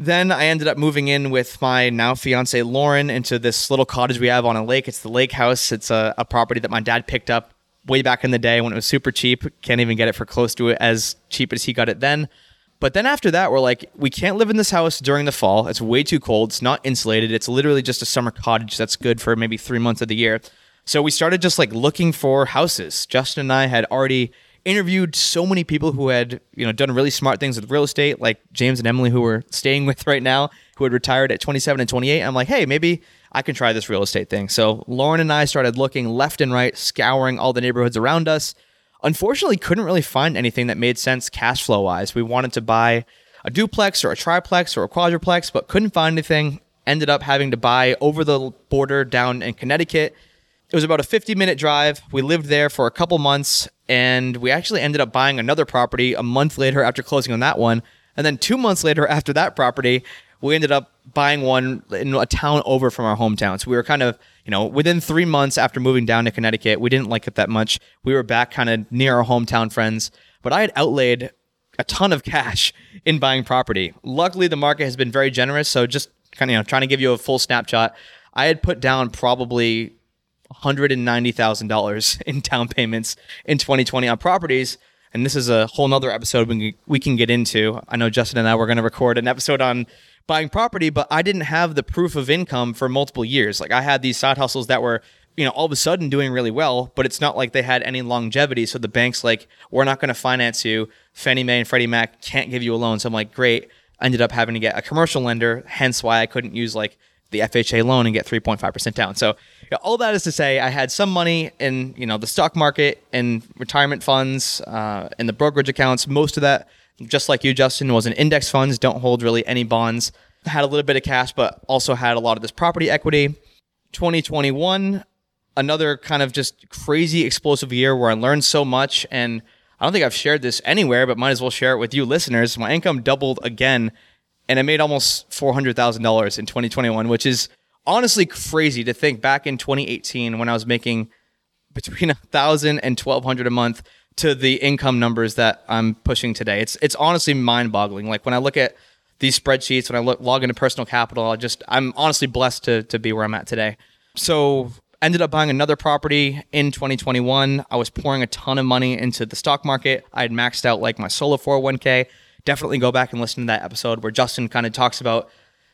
Then I ended up moving in with my now fiance, Lauren, into this little cottage we have on a lake. It's the lake house. It's a, a property that my dad picked up way back in the day when it was super cheap. Can't even get it for close to it as cheap as he got it then. But then after that, we're like, we can't live in this house during the fall. It's way too cold. It's not insulated. It's literally just a summer cottage that's good for maybe three months of the year. So we started just like looking for houses. Justin and I had already interviewed so many people who had, you know, done really smart things with real estate, like James and Emily, who we're staying with right now, who had retired at twenty-seven and twenty-eight. I'm like, hey, maybe I can try this real estate thing. So Lauren and I started looking left and right, scouring all the neighborhoods around us. Unfortunately, couldn't really find anything that made sense cash flow wise. We wanted to buy a duplex or a triplex or a quadruplex, but couldn't find anything. Ended up having to buy over the border down in Connecticut. It was about a fifty minute drive. We lived there for a couple months, and we actually ended up buying another property a month later after closing on that one. And then two months later after that property, we ended up buying one in a town over from our hometown. So we were kind of, you know, within three months after moving down to Connecticut, we didn't like it that much. We were back kind of near our hometown friends, but I had outlaid a ton of cash in buying property. Luckily, the market has been very generous. So just kind of, you know, trying to give you a full snapshot, I had put down probably one hundred ninety thousand dollars in down payments in twenty twenty on properties. And this is a whole nother episode we we can get into. I know Justin and I were going to record an episode on buying property, but I didn't have the proof of income for multiple years. Like I had these side hustles that were, you know, all of a sudden doing really well, but it's not like they had any longevity. So the bank's like, we're not going to finance you. Fannie Mae and Freddie Mac can't give you a loan. So I'm like, great. I ended up having to get a commercial lender, hence why I couldn't use like the F H A loan and get three point five percent down. So you know, all that is to say, I had some money in, you know, the stock market and retirement funds uh, and the brokerage accounts. Most of that, just like you, Justin, was in index funds. Don't hold really any bonds. Had a little bit of cash, but also had a lot of this property equity. twenty twenty-one, another kind of just crazy explosive year where I learned so much. And I don't think I've shared this anywhere, but might as well share it with you listeners. My income doubled again. And I made almost four hundred thousand dollars in twenty twenty-one, which is honestly crazy to think back in twenty eighteen when I was making between one thousand and twelve hundred dollars a month to the income numbers that I'm pushing today. It's it's honestly mind-boggling. Like when I look at these spreadsheets, when I look, log into Personal Capital, I just, I'm honestly blessed to to be where I'm at today. So ended up buying another property in twenty twenty-one. I was pouring a ton of money into the stock market. I had maxed out like my Solo four oh one K. Definitely go back and listen to that episode where Justin kind of talks about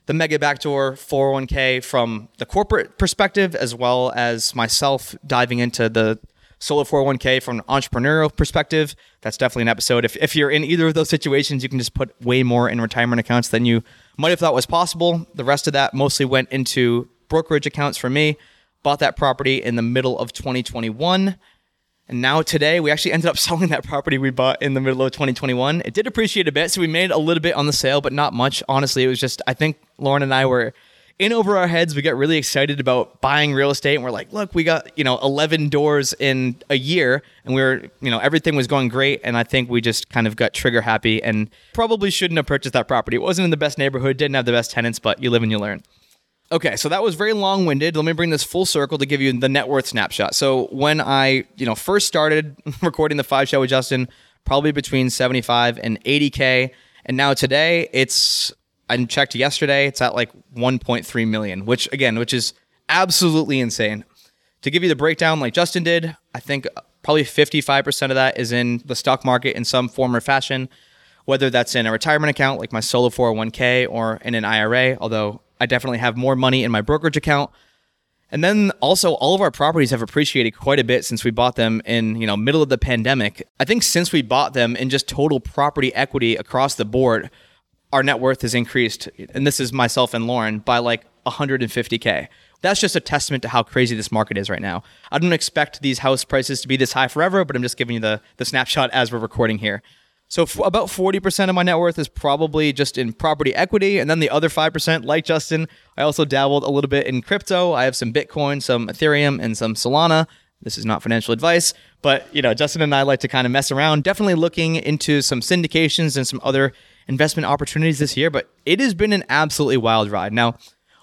the Mega Backdoor four oh one K from the corporate perspective, as well as myself diving into the Solo four oh one K from an entrepreneurial perspective. That's definitely an episode. If if you're in either of those situations, you can just put way more in retirement accounts than you might have thought was possible. The rest of that mostly went into brokerage accounts for me. Bought that property in the middle of twenty twenty-one. And now today, we actually ended up selling that property we bought in the middle of twenty twenty-one. It did appreciate a bit, so we made a little bit on the sale, but not much. Honestly, it was just, I think Lauren and I were in over our heads. We got really excited about buying real estate, and we're like, look, we got, you know, eleven doors in a year, and we were, you know, everything was going great. And I think we just kind of got trigger happy and probably shouldn't have purchased that property. It wasn't in the best neighborhood, didn't have the best tenants, but you live and you learn. Okay, so that was very long-winded. Let me bring this full circle to give you the net worth snapshot. So when I, you know, first started recording the Five Show with Justin, probably between seventy-five and eighty K. And now today it's, I checked yesterday, it's at like one point three million, which again, which is absolutely insane. To give you the breakdown like Justin did, I think probably fifty-five percent of that is in the stock market in some form or fashion, whether that's in a retirement account like my Solo four oh one K or in an I R A, although I definitely have more money in my brokerage account. And then also all of our properties have appreciated quite a bit since we bought them in, you know, middle of the pandemic. I think since we bought them in just total property equity across the board, our net worth has increased, and this is myself and Lauren, by like one hundred fifty K. That's just a testament to how crazy this market is right now. I don't expect these house prices to be this high forever, but I'm just giving you the, the snapshot as we're recording here. So f- about forty percent of my net worth is probably just in property equity. And then the other five percent, like Justin, I also dabbled a little bit in crypto. I have some Bitcoin, some Ethereum, and some Solana. This is not financial advice, but you know, Justin and I like to kind of mess around. Definitely looking into some syndications and some other investment opportunities this year, but it has been an absolutely wild ride. Now,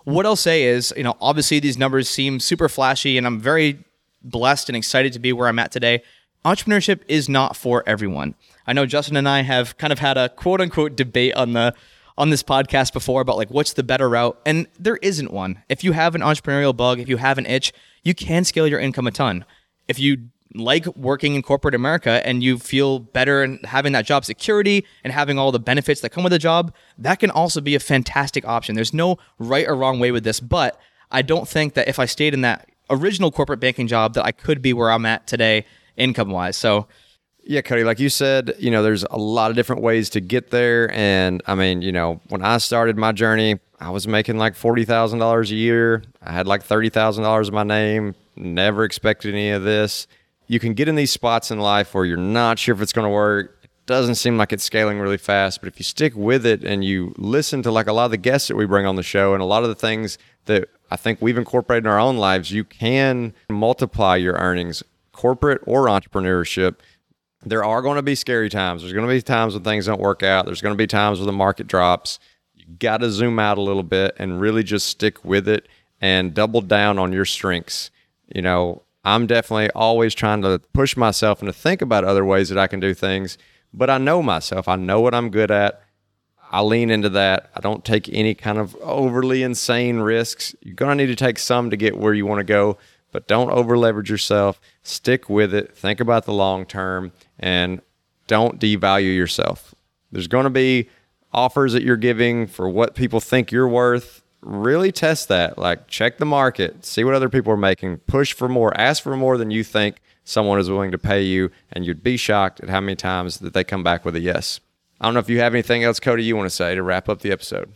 what I'll say is, you know, obviously these numbers seem super flashy, and I'm very blessed and excited to be where I'm at today. Entrepreneurship is not for everyone. I know Justin and I have kind of had a quote unquote debate on the on this podcast before about like, what's the better route? And there isn't one. If you have an entrepreneurial bug, if you have an itch, you can scale your income a ton. If you like working in corporate America and you feel better and having that job security and having all the benefits that come with a job, that can also be a fantastic option. There's no right or wrong way with this, but I don't think that if I stayed in that original corporate banking job that I could be where I'm at today income-wise. So yeah, Cody, like you said, you know, there's a lot of different ways to get there. And I mean, you know, when I started my journey, I was making like forty thousand dollars a year. I had like thirty thousand dollars in my name, never expected any of this. You can get in these spots in life where you're not sure if it's going to work. It doesn't seem like it's scaling really fast, but if you stick with it and you listen to like a lot of the guests that we bring on the show and a lot of the things that I think we've incorporated in our own lives, you can multiply your earnings, corporate or entrepreneurship. There are going to be scary times. There's going to be times when things don't work out. There's going to be times when the market drops. You got to zoom out a little bit and really just stick with it and double down on your strengths. You know, I'm definitely always trying to push myself and to think about other ways that I can do things, but I know myself. I know what I'm good at. I lean into that. I don't take any kind of overly insane risks. You're going to need to take some to get where you want to go, but don't over leverage yourself. Stick with it. Think about the long term and don't devalue yourself. There's going to be offers that you're giving for what people think you're worth. Really test that. Like, check the market, see what other people are making, push for more, ask for more than you think someone is willing to pay you. And you'd be shocked at how many times that they come back with a yes. I don't know if you have anything else, Cody, you want to say to wrap up the episode.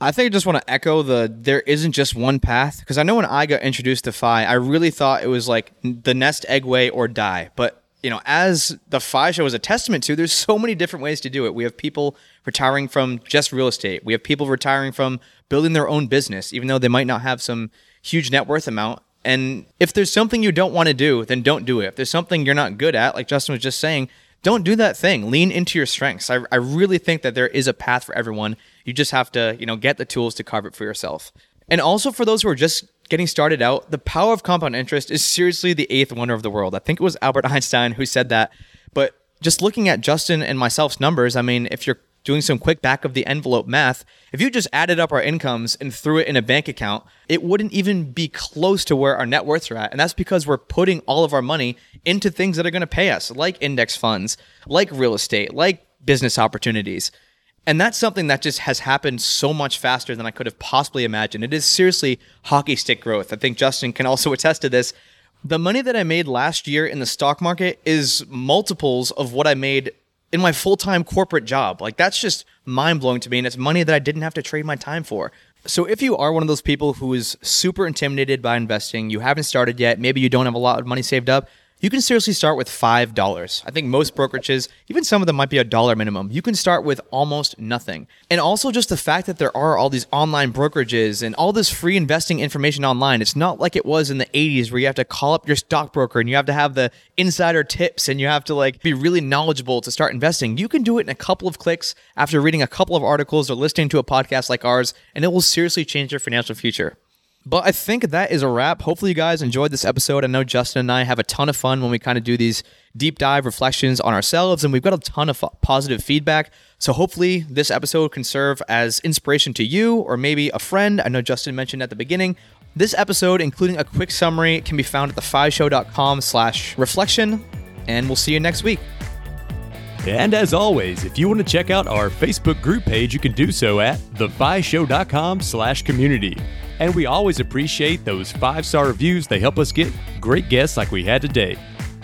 I think I just want to echo the there isn't just one path, because I know when I got introduced to F I, I really thought it was like the nest egg way or die. But, you know, as the F I Show is a testament to, there's so many different ways to do it. We have people retiring from just real estate. We have people retiring from building their own business, even though they might not have some huge net worth amount. And if there's something you don't want to do, then don't do it. If there's something you're not good at, like Justin was just saying, don't do that thing. Lean into your strengths. I, I really think that there is a path for everyone. You just have to, you know, get the tools to carve it for yourself. And also for those who are just getting started out, the power of compound interest is seriously the eighth wonder of the world. I think it was Albert Einstein who said that. But just looking at Justin and myself's numbers, I mean, if you're doing some quick back of the envelope math, if you just added up our incomes and threw it in a bank account, it wouldn't even be close to where our net worths are at. And that's because we're putting all of our money into things that are going to pay us, like index funds, like real estate, like business opportunities. And that's something that just has happened so much faster than I could have possibly imagined. It is seriously hockey stick growth. I think Justin can also attest to this. The money that I made last year in the stock market is multiples of what I made in my full-time corporate job. Like, that's just mind-blowing to me, and it's money that I didn't have to trade my time for. So if you are one of those people who is super intimidated by investing, you haven't started yet, maybe you don't have a lot of money saved up, You can seriously start with five dollars. I think most brokerages, even some of them might be a dollar minimum. You can start with almost nothing. And also just the fact that there are all these online brokerages and all this free investing information online. It's not like it was in the eighties where you have to call up your stockbroker and you have to have the insider tips and you have to like be really knowledgeable to start investing. You can do it in a couple of clicks after reading a couple of articles or listening to a podcast like ours, and it will seriously change your financial future. But I think that is a wrap. Hopefully you guys enjoyed this episode. I know Justin and I have a ton of fun when we kind of do these deep dive reflections on ourselves, and we've got a ton of positive feedback. So hopefully this episode can serve as inspiration to you or maybe a friend. I know Justin mentioned at the beginning, this episode, including a quick summary, can be found at the fi show dot com slash reflection, and we'll see you next week. And as always, if you want to check out our Facebook group page, you can do so at the fi show dot com slash community. And we always appreciate those five-star reviews. They help us get great guests like we had today.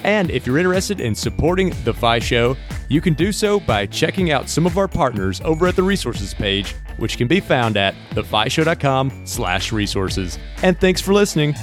And if you're interested in supporting The F I Show, you can do so by checking out some of our partners over at the resources page, which can be found at the fi show dot com slash resources. And thanks for listening.